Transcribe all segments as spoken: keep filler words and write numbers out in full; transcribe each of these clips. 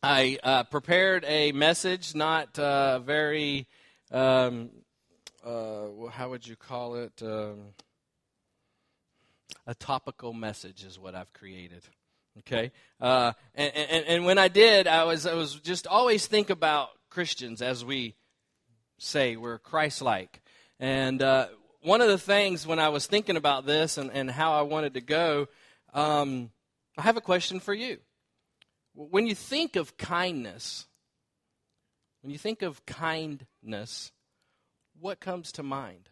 I uh, prepared a message, not uh, very, um, uh, how would you call it? Um, a topical message is what I've created. Okay, uh, and, and and when I did, I was I was just always think about Christians as we say we're Christ-like. And uh, one of the things when I was thinking about this and, and how I wanted to go, um, I have a question for you. When you think of kindness, when you think of kindness, what comes to mind?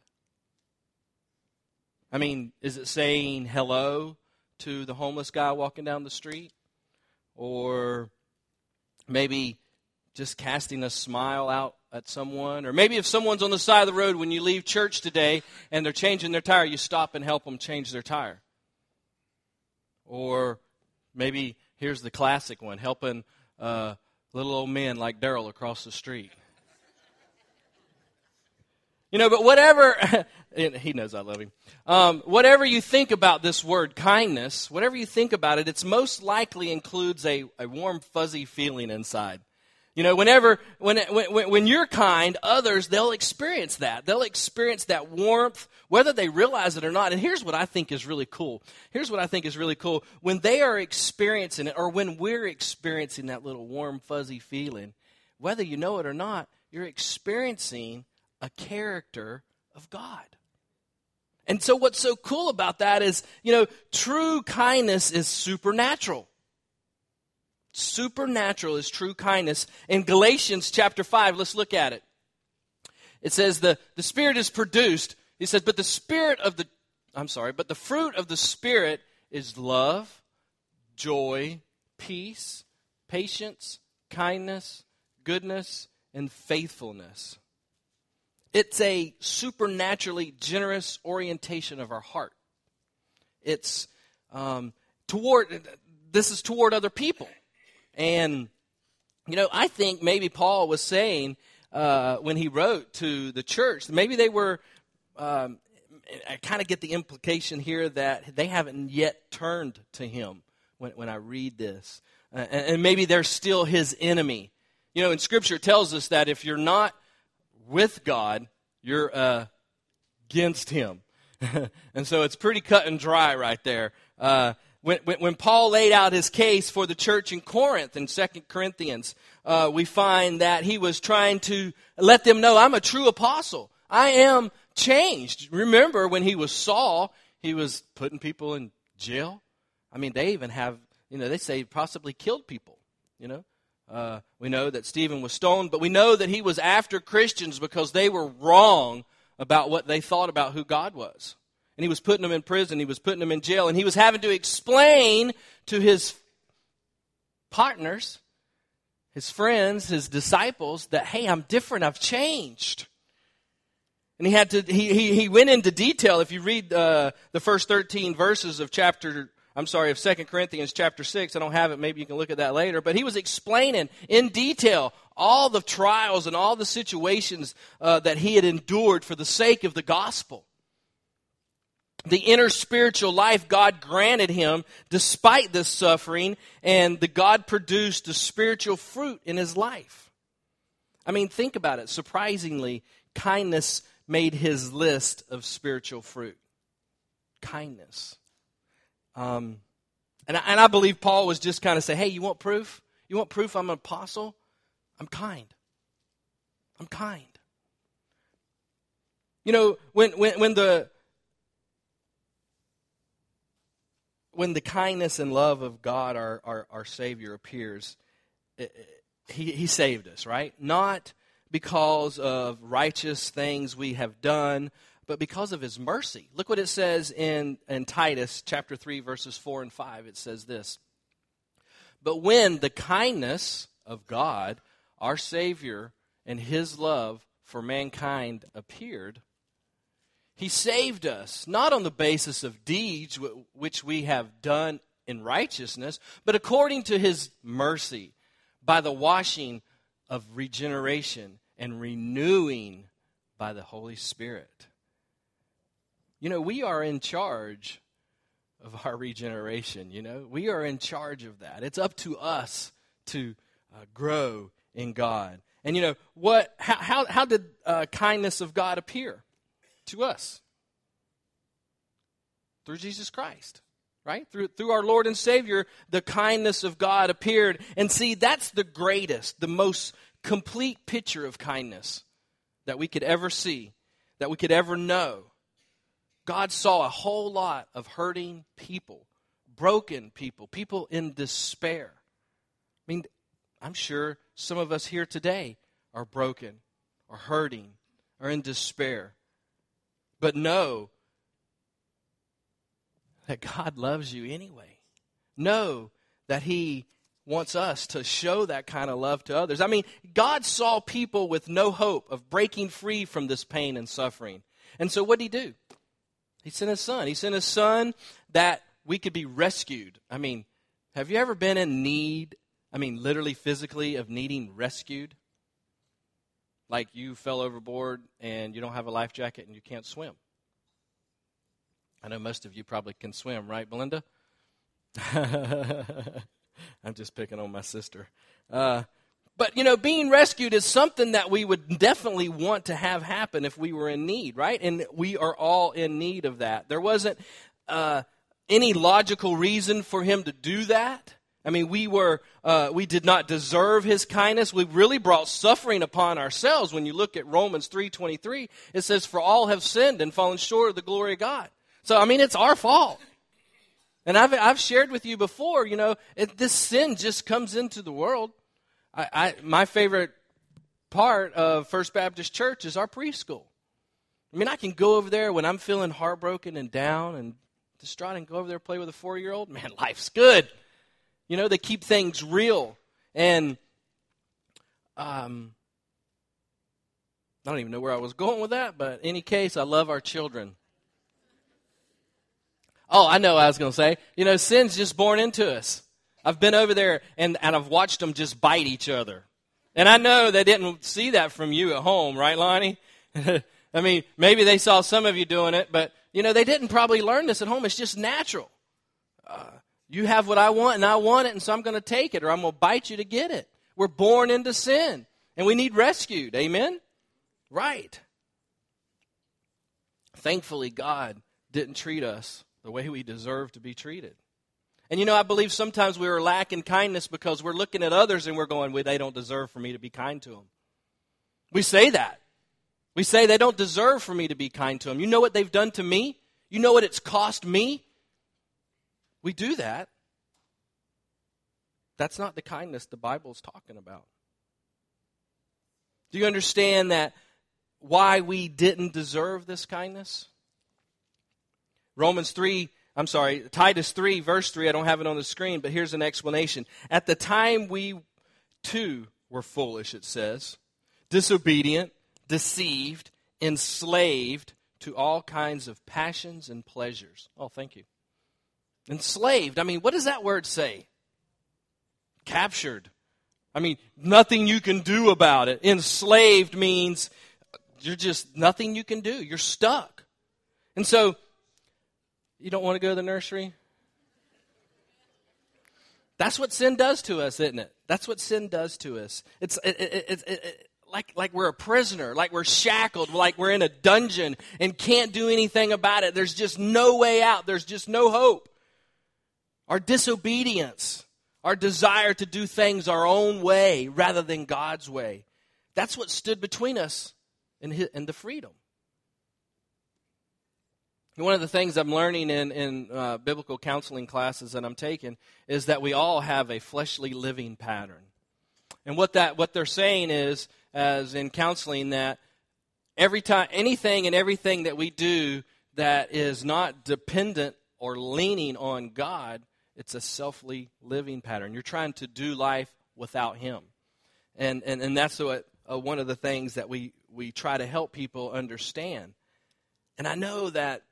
I mean, is it saying hello to the homeless guy walking down the street? Or maybe just casting a smile out at someone? Or maybe if someone's on the side of the road when you leave church today and they're changing their tire, you stop and help them change their tire. Or maybe, here's the classic one, helping uh, little old men like Daryl across the street. You know, but whatever, he knows I love him. Um, whatever you think about this word kindness, whatever you think about it, it's most likely includes a, a warm, fuzzy feeling inside. You know, whenever, when, when when you're kind, others, they'll experience that. They'll experience that warmth, whether they realize it or not. And here's what I think is really cool. Here's what I think is really cool. When they are experiencing it, or when we're experiencing that little warm, fuzzy feeling, whether you know it or not, you're experiencing a character of God. And so what's so cool about that is, you know, true kindness is supernatural. Supernatural is true kindness. In Galatians chapter five, let's look at it. It says the, the Spirit is produced. He says, but the Spirit of the, I'm sorry, but the fruit of the Spirit is love, joy, peace, patience, kindness, goodness, and faithfulness. It's a supernaturally generous orientation of our heart. It's um, toward, this is toward other people. And, you know, I think maybe Paul was saying uh, when he wrote to the church, maybe they were, um, I kind of get the implication here that they haven't yet turned to him when, when I read this. Uh, and, and maybe they're still his enemy. You know, and Scripture tells us that if you're not with God, you're uh, against him. And so it's pretty cut and dry right there. Uh When, when, when Paul laid out his case for the church in Corinth, in Second Corinthians, uh, we find that he was trying to let them know, I'm a true apostle. I am changed. Remember when he was Saul, he was putting people in jail. I mean, they even have, you know, they say possibly killed people, you know. Uh, we know that Stephen was stoned, but we know that he was after Christians because they were wrong about what they thought about who God was. And he was putting them in prison. He was putting them in jail. And he was having to explain to his partners, his friends, his disciples that, hey, I'm different. I've changed. And he had to. He he, he went into detail. If you read uh, the first thirteen verses of chapter, I'm sorry, of Second Corinthians chapter six. I don't have it. Maybe you can look at that later. But he was explaining in detail all the trials and all the situations uh, that he had endured for the sake of the gospel. The inner spiritual life God granted him despite this suffering, and the God produced the spiritual fruit in his life. I mean, think about it. Surprisingly, kindness made his list of spiritual fruit. Kindness. Um, and, I, and I believe Paul was just kind of saying, hey, you want proof? You want proof I'm an apostle? I'm kind. I'm kind. You know, when when when the... When the kindness and love of God, our, our, our Savior, appears, it, it, he, he saved us, right? Not because of righteous things we have done, but because of his mercy. Look what it says in, in Titus chapter three, verses four and five. It says this, but when the kindness of God, our Savior, and his love for mankind appeared, he saved us, not on the basis of deeds which we have done in righteousness, but according to his mercy, by the washing of regeneration and renewing by the Holy Spirit. You know, we are in charge of our regeneration, you know. We are in charge of that. It's up to us to uh, grow in God. And you know what? How how, how did uh, kindness of God appear to us? Through Jesus Christ, right? Through through our Lord and Savior, the kindness of God appeared. And see, that's the greatest, the most complete picture of kindness that we could ever see, that we could ever know. God saw a whole lot of hurting people, broken people, people in despair. I mean, I'm sure some of us here today are broken or hurting or in despair. But know that God loves you anyway. Know that He wants us to show that kind of love to others. I mean, God saw people with no hope of breaking free from this pain and suffering. And so what did He do? He sent His Son. He sent His Son that we could be rescued. I mean, have you ever been in need? I mean, literally, physically, of needing rescued? Like you fell overboard and you don't have a life jacket and you can't swim. I know most of you probably can swim, right, Belinda? I'm just picking on my sister. Uh, but, you know, being rescued is something that we would definitely want to have happen if we were in need, right? And we are all in need of that. There wasn't uh, any logical reason for Him to do that. I mean, we were uh, we did not deserve His kindness. We really brought suffering upon ourselves. When you look at Romans three twenty-three, it says, "For all have sinned and fallen short of the glory of God." So, I mean, it's our fault. And I've I've shared with you before, you know, it, this sin just comes into the world. I, I my favorite part of First Baptist Church is our preschool. I mean, I can go over there when I'm feeling heartbroken and down and distraught and go over there and play with a four-year-old. Man, life's good. You know, they keep things real. And um, I don't even know where I was going with that, but in any case, I love our children. Oh, I know what I was going to say. You know, sin's just born into us. I've been over there, and, and I've watched them just bite each other. And I know they didn't see that from you at home, right, Lonnie? I mean, maybe they saw some of you doing it, but, you know, they didn't probably learn this at home. It's just natural. Uh, you have what I want, and I want it, and so I'm going to take it, or I'm going to bite you to get it. We're born into sin, and we need rescued. Amen? Right. Thankfully, God didn't treat us the way we deserve to be treated. And you know, I believe sometimes we are lacking kindness because we're looking at others and we're going, well, they don't deserve for me to be kind to them. We say that. We say they don't deserve for me to be kind to them. You know what they've done to me? You know what it's cost me? We do that. That's not the kindness the Bible's talking about. Do you understand that why we didn't deserve this kindness? Romans three, I'm sorry, Titus three, verse three, I don't have it on the screen, but here's an explanation. At the time we too were foolish, it says, disobedient, deceived, enslaved to all kinds of passions and pleasures. Oh, thank you. Enslaved, I mean, what does that word say? Captured. I mean, nothing you can do about it. Enslaved means you're just, nothing you can do. You're stuck. And so, you don't want to go to the nursery? That's what sin does to us, isn't it? That's what sin does to us. It's it, it, it, it, it, like like we're a prisoner, like we're shackled, like we're in a dungeon and can't do anything about it. There's just no way out. There's just no hope. Our disobedience, our desire to do things our own way rather than God's way, that's what stood between us and, his, and the freedom. One of the things I'm learning in, in uh, biblical counseling classes that I'm taking is that we all have a fleshly living pattern. And what that what they're saying is, as in counseling, that every time anything and everything that we do that is not dependent or leaning on God, it's a selfly living pattern. You're trying to do life without Him. And and, and that's what uh, one of the things that we, we try to help people understand. And I know that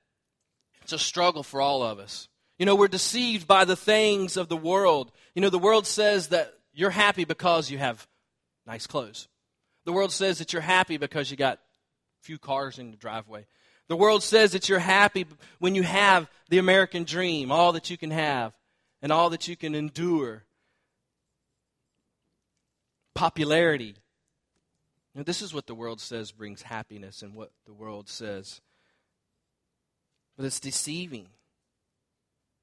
it's a struggle for all of us. You know, we're deceived by the things of the world. You know, the world says that you're happy because you have nice clothes. The world says that you're happy because you got few cars in the driveway. The world says that you're happy when you have the American dream, all that you can have and all that you can endure. popularity. You know, this is what the world says brings happiness and what the world says. But it's deceiving.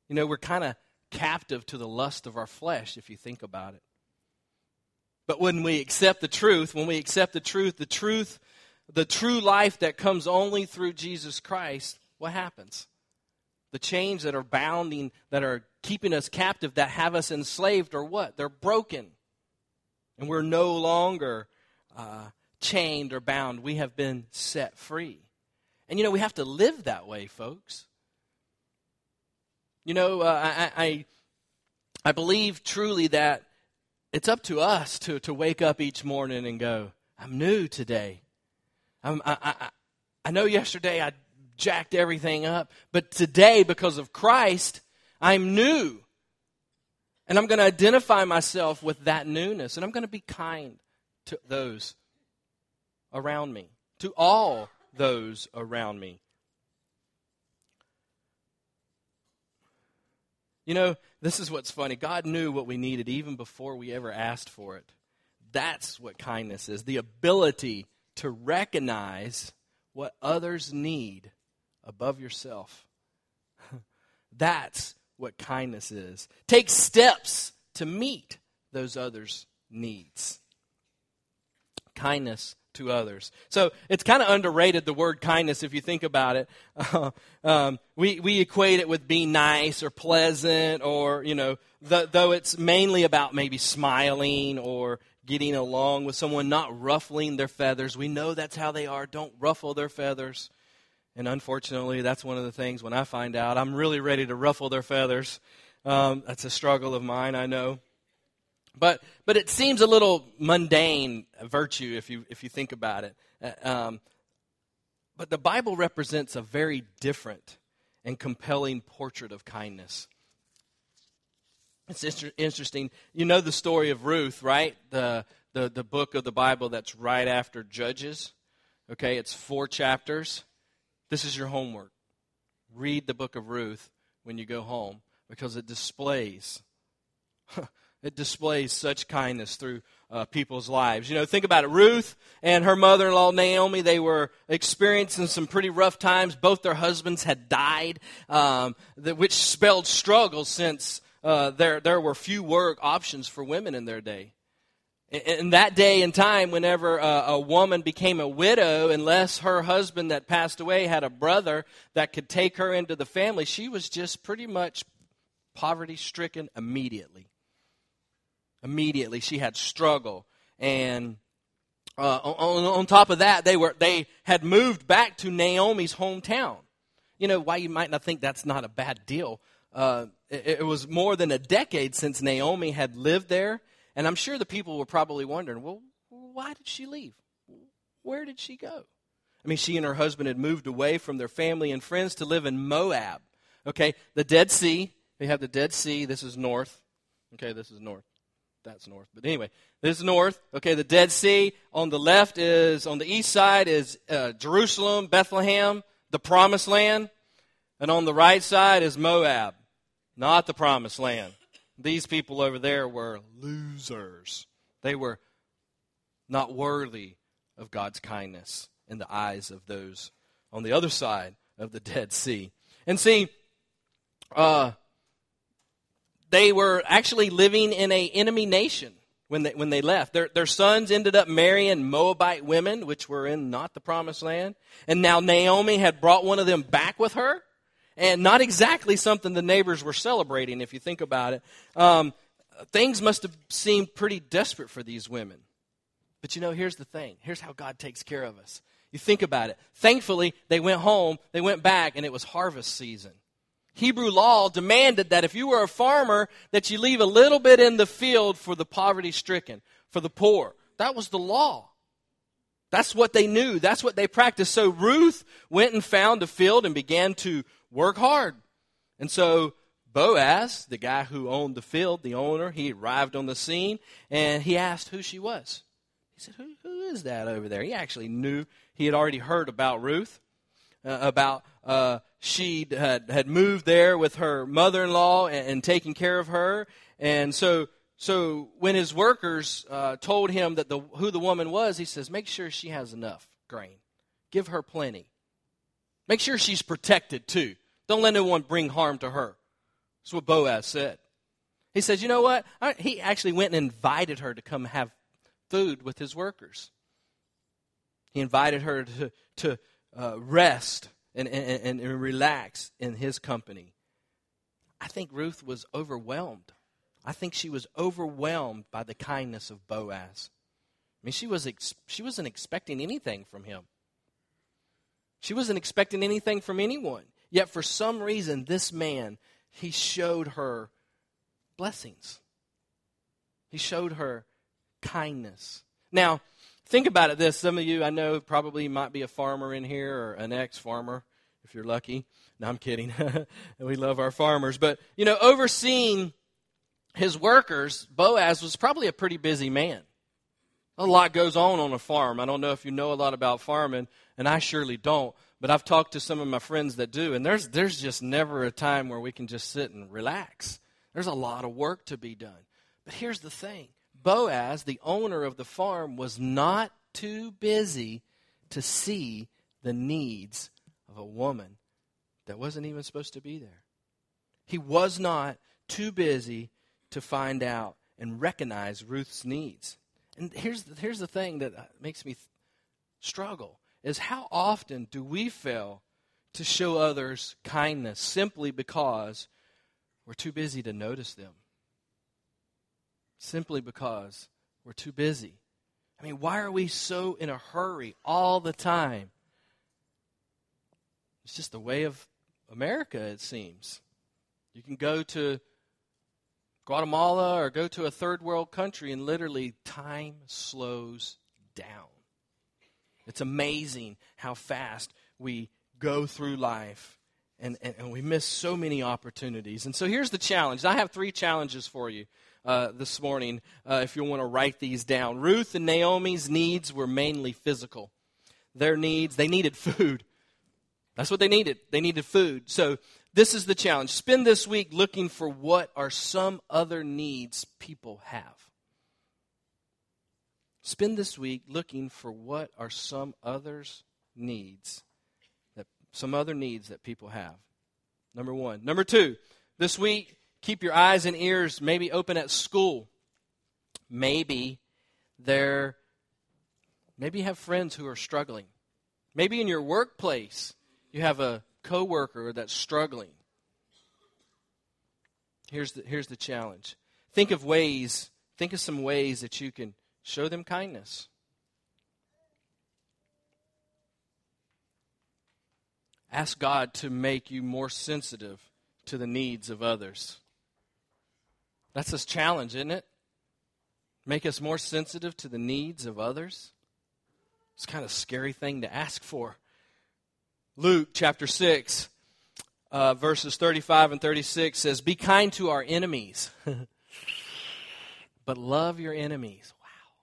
You know, we're kind of captive to the lust of our flesh if you think about it. But when we accept the truth, when we accept the truth, the truth, the true life that comes only through Jesus Christ, what happens? The chains that are bounding, that are keeping us captive, that have us enslaved are what? They're broken. And we're no longer uh, chained or bound. We have been set free. And, you know, we have to live that way, folks. You know, uh, I, I I believe truly that it's up to us to, to wake up each morning and go, I'm new today. I'm, I, I I know yesterday I jacked everything up, but today, because of Christ, I'm new. And I'm going to identify myself with that newness, and I'm going to be kind to those around me, to all those around me. You know, this is what's funny. God knew what we needed even before we ever asked for it. That's what kindness is, the ability to recognize what others need above yourself. That's what kindness is. Take steps to meet those others' needs. Kindness to others. So it's kind of underrated, the word kindness, if you think about it. Uh, um, we we equate it with being nice or pleasant, or, you know, th- though it's mainly about maybe smiling or getting along with someone, not ruffling their feathers. We know that's how they are. Don't ruffle their feathers. And unfortunately, that's one of the things when I find out, I'm really ready to ruffle their feathers. Um, that's a struggle of mine, I know. But but it seems a little mundane virtue if you if you think about it. Um, but the Bible represents a very different and compelling portrait of kindness. It's inter- interesting. You know the story of Ruth, right? The, the the book of the Bible that's right after Judges. Okay, it's four chapters. This is your homework. Read the book of Ruth when you go home, because it displays it displays such kindness through uh, people's lives. You know, think about it. Ruth and her mother-in-law Naomi, they were experiencing some pretty rough times. Both their husbands had died, um, the, which spelled struggle, since Uh, there there were few work options for women in their day. In, in that day and time, whenever uh, a woman became a widow, unless her husband that passed away had a brother that could take her into the family, she was just pretty much poverty-stricken immediately. Immediately, she had struggle. And uh, on, on top of that, they were they had moved back to Naomi's hometown. You know, why you might not think that's not a bad deal. Uh, it, it was more than a decade since Naomi had lived there. And I'm sure the people were probably wondering, well, why did she leave? Where did she go? I mean, she and her husband had moved away from their family and friends to live in Moab. Okay, the Dead Sea. They have the Dead Sea. This is north. Okay, this is north. That's north. But anyway, this is north. Okay, the Dead Sea. On the left is, on the east side is uh, Jerusalem, Bethlehem, the Promised Land. And on the right side is Moab. Not the Promised Land. These people over there were losers. They were not worthy of God's kindness in the eyes of those on the other side of the Dead Sea. And see, uh, they were actually living in an enemy nation when they when they left. Their their sons ended up marrying Moabite women, which were in not the Promised Land. And now Naomi had brought one of them back with her. And not exactly something the neighbors were celebrating, if you think about it. Um, things must have seemed pretty desperate for these women. But you know, here's the thing. Here's how God takes care of us. You think about it. Thankfully, they went home, they went back, and it was harvest season. Hebrew law demanded that if you were a farmer, that you leave a little bit in the field for the poverty-stricken, for the poor. That was the law. That's what they knew. That's what they practiced. So Ruth went and found a field and began to work hard. And so Boaz, the guy who owned the field, the owner, he arrived on the scene, and he asked who she was. He said, who, who is that over there? He actually knew. He had already heard about Ruth, uh, about uh, she had, had moved there with her mother-in-law and, and taken care of her. And so So when his workers uh, told him that the who the woman was, he says, make sure she has enough grain. Give her plenty. Make sure she's protected too. Don't let anyone bring harm to her. That's what Boaz said. He says, you know what? I, he actually went and invited her to come have food with his workers. He invited her to, to uh, rest and, and, and relax in his company. I think Ruth was overwhelmed. I think she was overwhelmed by the kindness of Boaz. I mean, she, was ex- she wasn't expecting anything from him. She wasn't expecting anything from anyone. Yet for some reason, this man, he showed her blessings. He showed her kindness. Now, think about it this. Some of you, I know, probably might be a farmer in here or an ex-farmer, if you're lucky. No, I'm kidding. We love our farmers. But, you know, overseeing his workers, Boaz was probably a pretty busy man. A lot goes on on a farm. I don't know if you know a lot about farming, and I surely don't, but I've talked to some of my friends that do, and there's there's just never a time where we can just sit and relax. There's a lot of work to be done. But here's the thing. Boaz, the owner of the farm, was not too busy to see the needs of a woman that wasn't even supposed to be there. He was not too busy to find out and recognize Ruth's needs. And here's the, here's the thing that makes me th- struggle, is how often do we fail to show others kindness simply because we're too busy to notice them? Simply because we're too busy. I mean, why are we so in a hurry all the time? It's just the way of America, it seems. You can go to Guatemala or go to a third world country and literally time slows down. It's amazing how fast we go through life and, and, and we miss so many opportunities. And so here's the challenge. I have three challenges for you uh, this morning uh, if you want to write these down. Ruth and Naomi's needs were mainly physical. Their needs, they needed food. That's what they needed. They needed food. So this is the challenge. Spend this week looking for what are some other needs people have. Spend this week looking for what are some others needs that some other needs that people have. Number one. Number two, this week, keep your eyes and ears maybe open at school. Maybe there maybe you have friends who are struggling. Maybe in your workplace you have a coworker that's struggling. Here's the, here's the challenge. Think of ways, think of some ways that you can show them kindness. Ask God to make you more sensitive to the needs of others. That's His challenge, isn't it? Make us more sensitive to the needs of others. It's kind of a scary thing to ask for. Luke chapter six, uh, verses thirty-five and thirty-six says, be kind to our enemies, but love your enemies. Wow.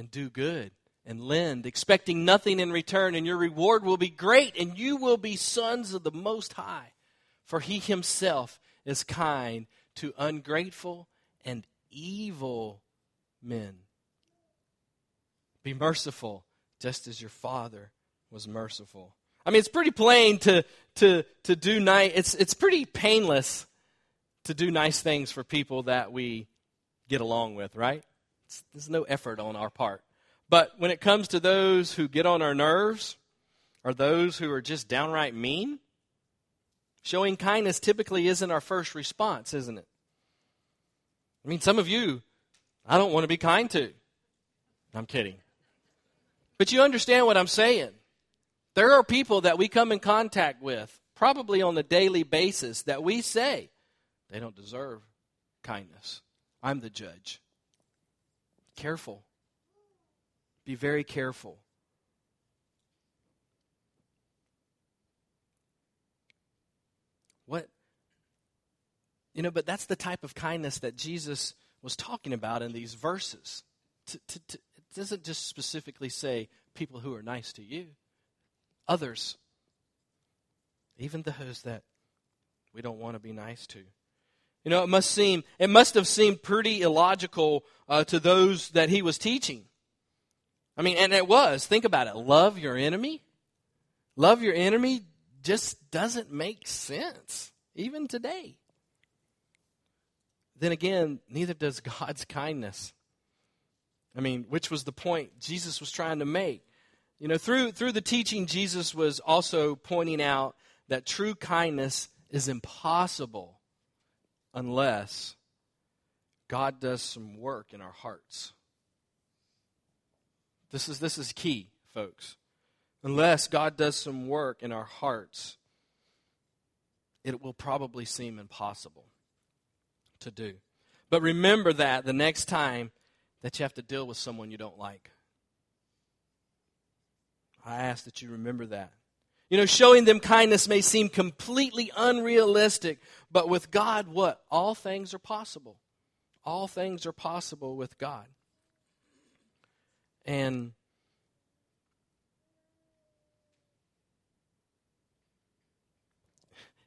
And do good and lend, expecting nothing in return, and your reward will be great, and you will be sons of the Most High. For He Himself is kind to ungrateful and evil men. Be merciful, just as your Father was merciful. I mean, it's pretty plain to to to do nice. It's it's pretty painless to do nice things for people that we get along with, right? It's, there's no effort on our part. But when it comes to those who get on our nerves, or those who are just downright mean, showing kindness typically isn't our first response, isn't it? I mean, some of you, I don't want to be kind to. I'm kidding. But you understand what I'm saying. There are people that we come in contact with, probably on a daily basis, that we say they don't deserve kindness. I'm the judge. Careful. Be very careful. What? You know, but that's the type of kindness that Jesus was talking about in these verses. T- t- t- it doesn't just specifically say people who are nice to you. Others, even those that we don't want to be nice to. You know, it must seem it must have seemed pretty illogical uh, to those that he was teaching. I mean, and it was. Think about it. Love your enemy. Love your enemy just doesn't make sense, even today. Then again, neither does God's kindness. I mean, which was the point Jesus was trying to make. You know, through through the teaching, Jesus was also pointing out that true kindness is impossible unless God does some work in our hearts. This is this is key, folks. Unless God does some work in our hearts, it will probably seem impossible to do. But remember that the next time that you have to deal with someone you don't like. I ask that you remember that. You know, showing them kindness may seem completely unrealistic, but with God, what? All things are possible. All things are possible with God. And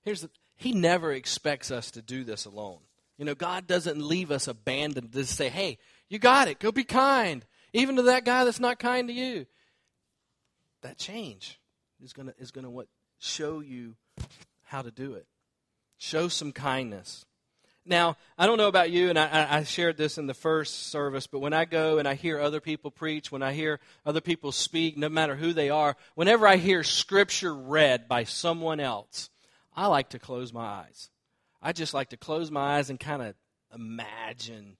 here's the, he never expects us to do this alone. You know, God doesn't leave us abandoned to say, hey, you got it. Go be kind. Even to that guy that's not kind to you. That change is going to is going to what show you how to do it. Show some kindness. Now, I don't know about you, and I, I shared this in the first service, but when I go and I hear other people preach, when I hear other people speak, no matter who they are, whenever I hear Scripture read by someone else, I like to close my eyes. I just like to close my eyes and kind of imagine,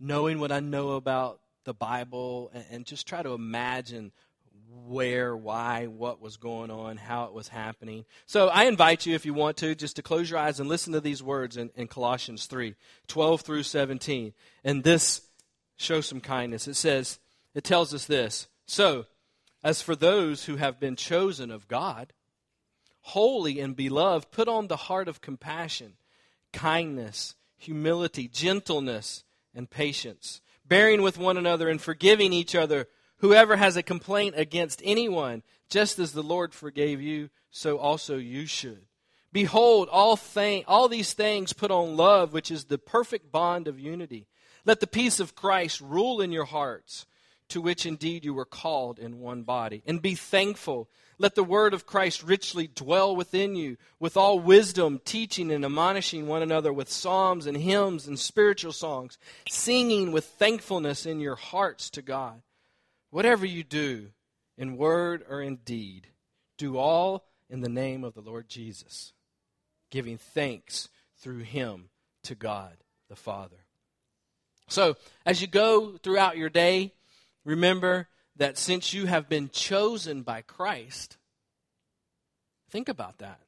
knowing what I know about the Bible, and, and just try to imagine where, why, what was going on, how it was happening. So I invite you, if you want to, just to close your eyes and listen to these words in, in Colossians three, twelve through seventeen. And this shows some kindness. It says, it tells us this. So, as for those who have been chosen of God, holy and beloved, put on the heart of compassion, kindness, humility, gentleness, and patience, bearing with one another and forgiving each other. Whoever has a complaint against anyone, just as the Lord forgave you, so also you should. Behold, all thing, all these things put on love, which is the perfect bond of unity. Let the peace of Christ rule in your hearts, to which indeed you were called in one body. And be thankful. Let the word of Christ richly dwell within you, with all wisdom, teaching and admonishing one another with psalms and hymns and spiritual songs, singing with thankfulness in your hearts to God. Whatever you do, in word or in deed, do all in the name of the Lord Jesus, giving thanks through him to God the Father. So, as you go throughout your day, remember that since you have been chosen by Christ, think about that.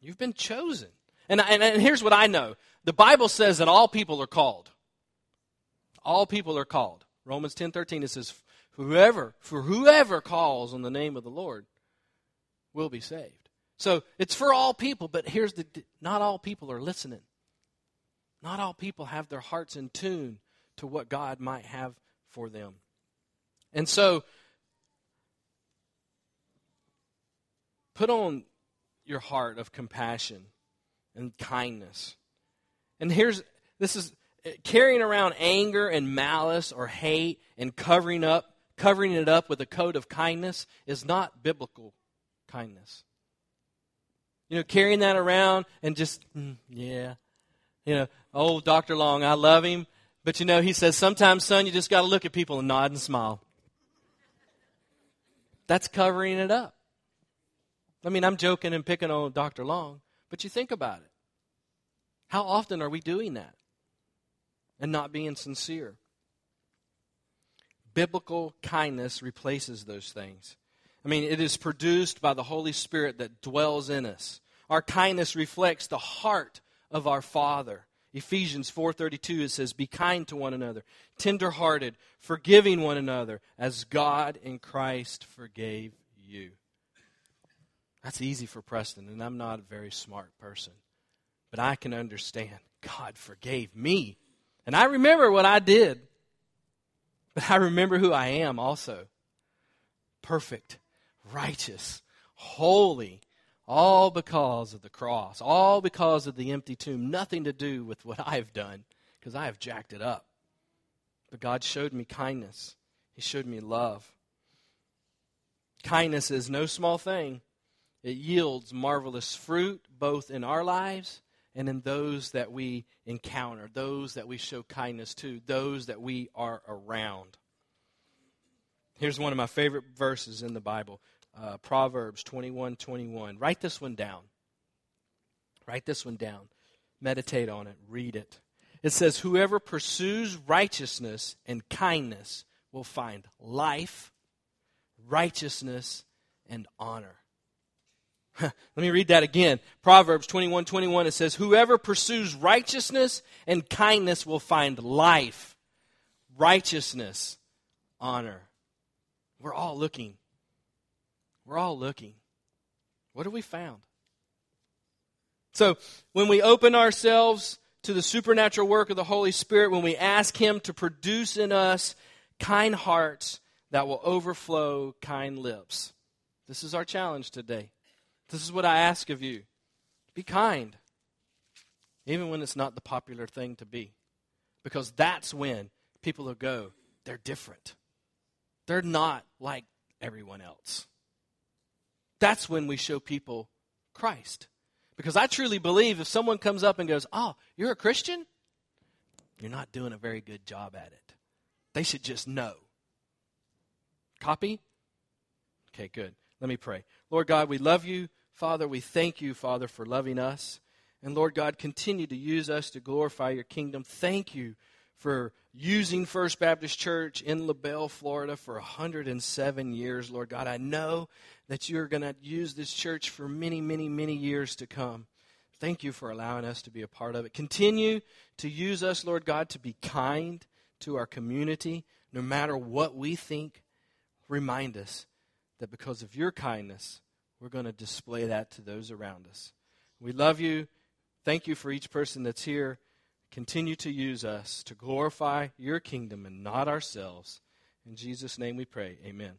You've been chosen. And, and, and here's what I know. The Bible says that all people are called. All people are called. Romans ten thirteen, it says, Whoever, for whoever calls on the name of the Lord will be saved. So it's for all people, but here's the, not all people are listening. Not all people have their hearts in tune to what God might have for them. And so, put on your heart of compassion and kindness. And here's, this is, carrying around anger and malice or hate and covering up, Covering it up with a coat of kindness is not biblical kindness. You know, carrying that around and just, mm, yeah. You know, old Doctor Long, I love him. But, you know, he says, sometimes, son, you just got to look at people and nod and smile. That's covering it up. I mean, I'm joking and picking on Doctor Long, but you think about it. How often are we doing that and not being sincere? Biblical kindness replaces those things. I mean, it is produced by the Holy Spirit that dwells in us. Our kindness reflects the heart of our Father. Ephesians four thirty-two, it says, be kind to one another, tenderhearted, forgiving one another, as God in Christ forgave you. That's easy for Preston, and I'm not a very smart person. But I can understand, God forgave me. And I remember what I did. But I remember who I am also. Perfect, righteous, holy, All because of the cross. All because of the empty tomb. Nothing to do with what I've done, because I have jacked it up. But God showed me kindness. He showed me love. Kindness is no small thing. It yields marvelous fruit both in our lives and in those that we encounter, those that we show kindness to, those that we are around. Here's one of my favorite verses in the Bible, uh, Proverbs twenty-one twenty-one. Write this one down. Write this one down. Meditate on it. Read it. It says, whoever pursues righteousness and kindness will find life, righteousness, and honor. Let me read that again. Proverbs twenty-one twenty-one, it says, whoever pursues righteousness and kindness will find life, righteousness, honor. We're all looking. We're all looking. What have we found? So when we open ourselves to the supernatural work of the Holy Spirit, when we ask Him to produce in us kind hearts that will overflow kind lips. This is our challenge today. This is what I ask of you. Be kind, even when it's not the popular thing to be. Because that's when people will go, they're different. They're not like everyone else. That's when we show people Christ. Because I truly believe if someone comes up and goes, oh, you're a Christian? You're not doing a very good job at it. They should just know. Copy? Okay, good. Let me pray. Lord God, we love you. Father, we thank you, Father, for loving us. And Lord God, continue to use us to glorify your kingdom. Thank you for using First Baptist Church in LaBelle, Florida for one hundred seven years, Lord God. I know that you're going to use this church for many, many, many years to come. Thank you for allowing us to be a part of it. Continue to use us, Lord God, to be kind to our community. No matter what we think, remind us that because of your kindness, we're going to display that to those around us. We love you. Thank you for each person that's here. Continue to use us to glorify your kingdom and not ourselves. In Jesus' name we pray. Amen.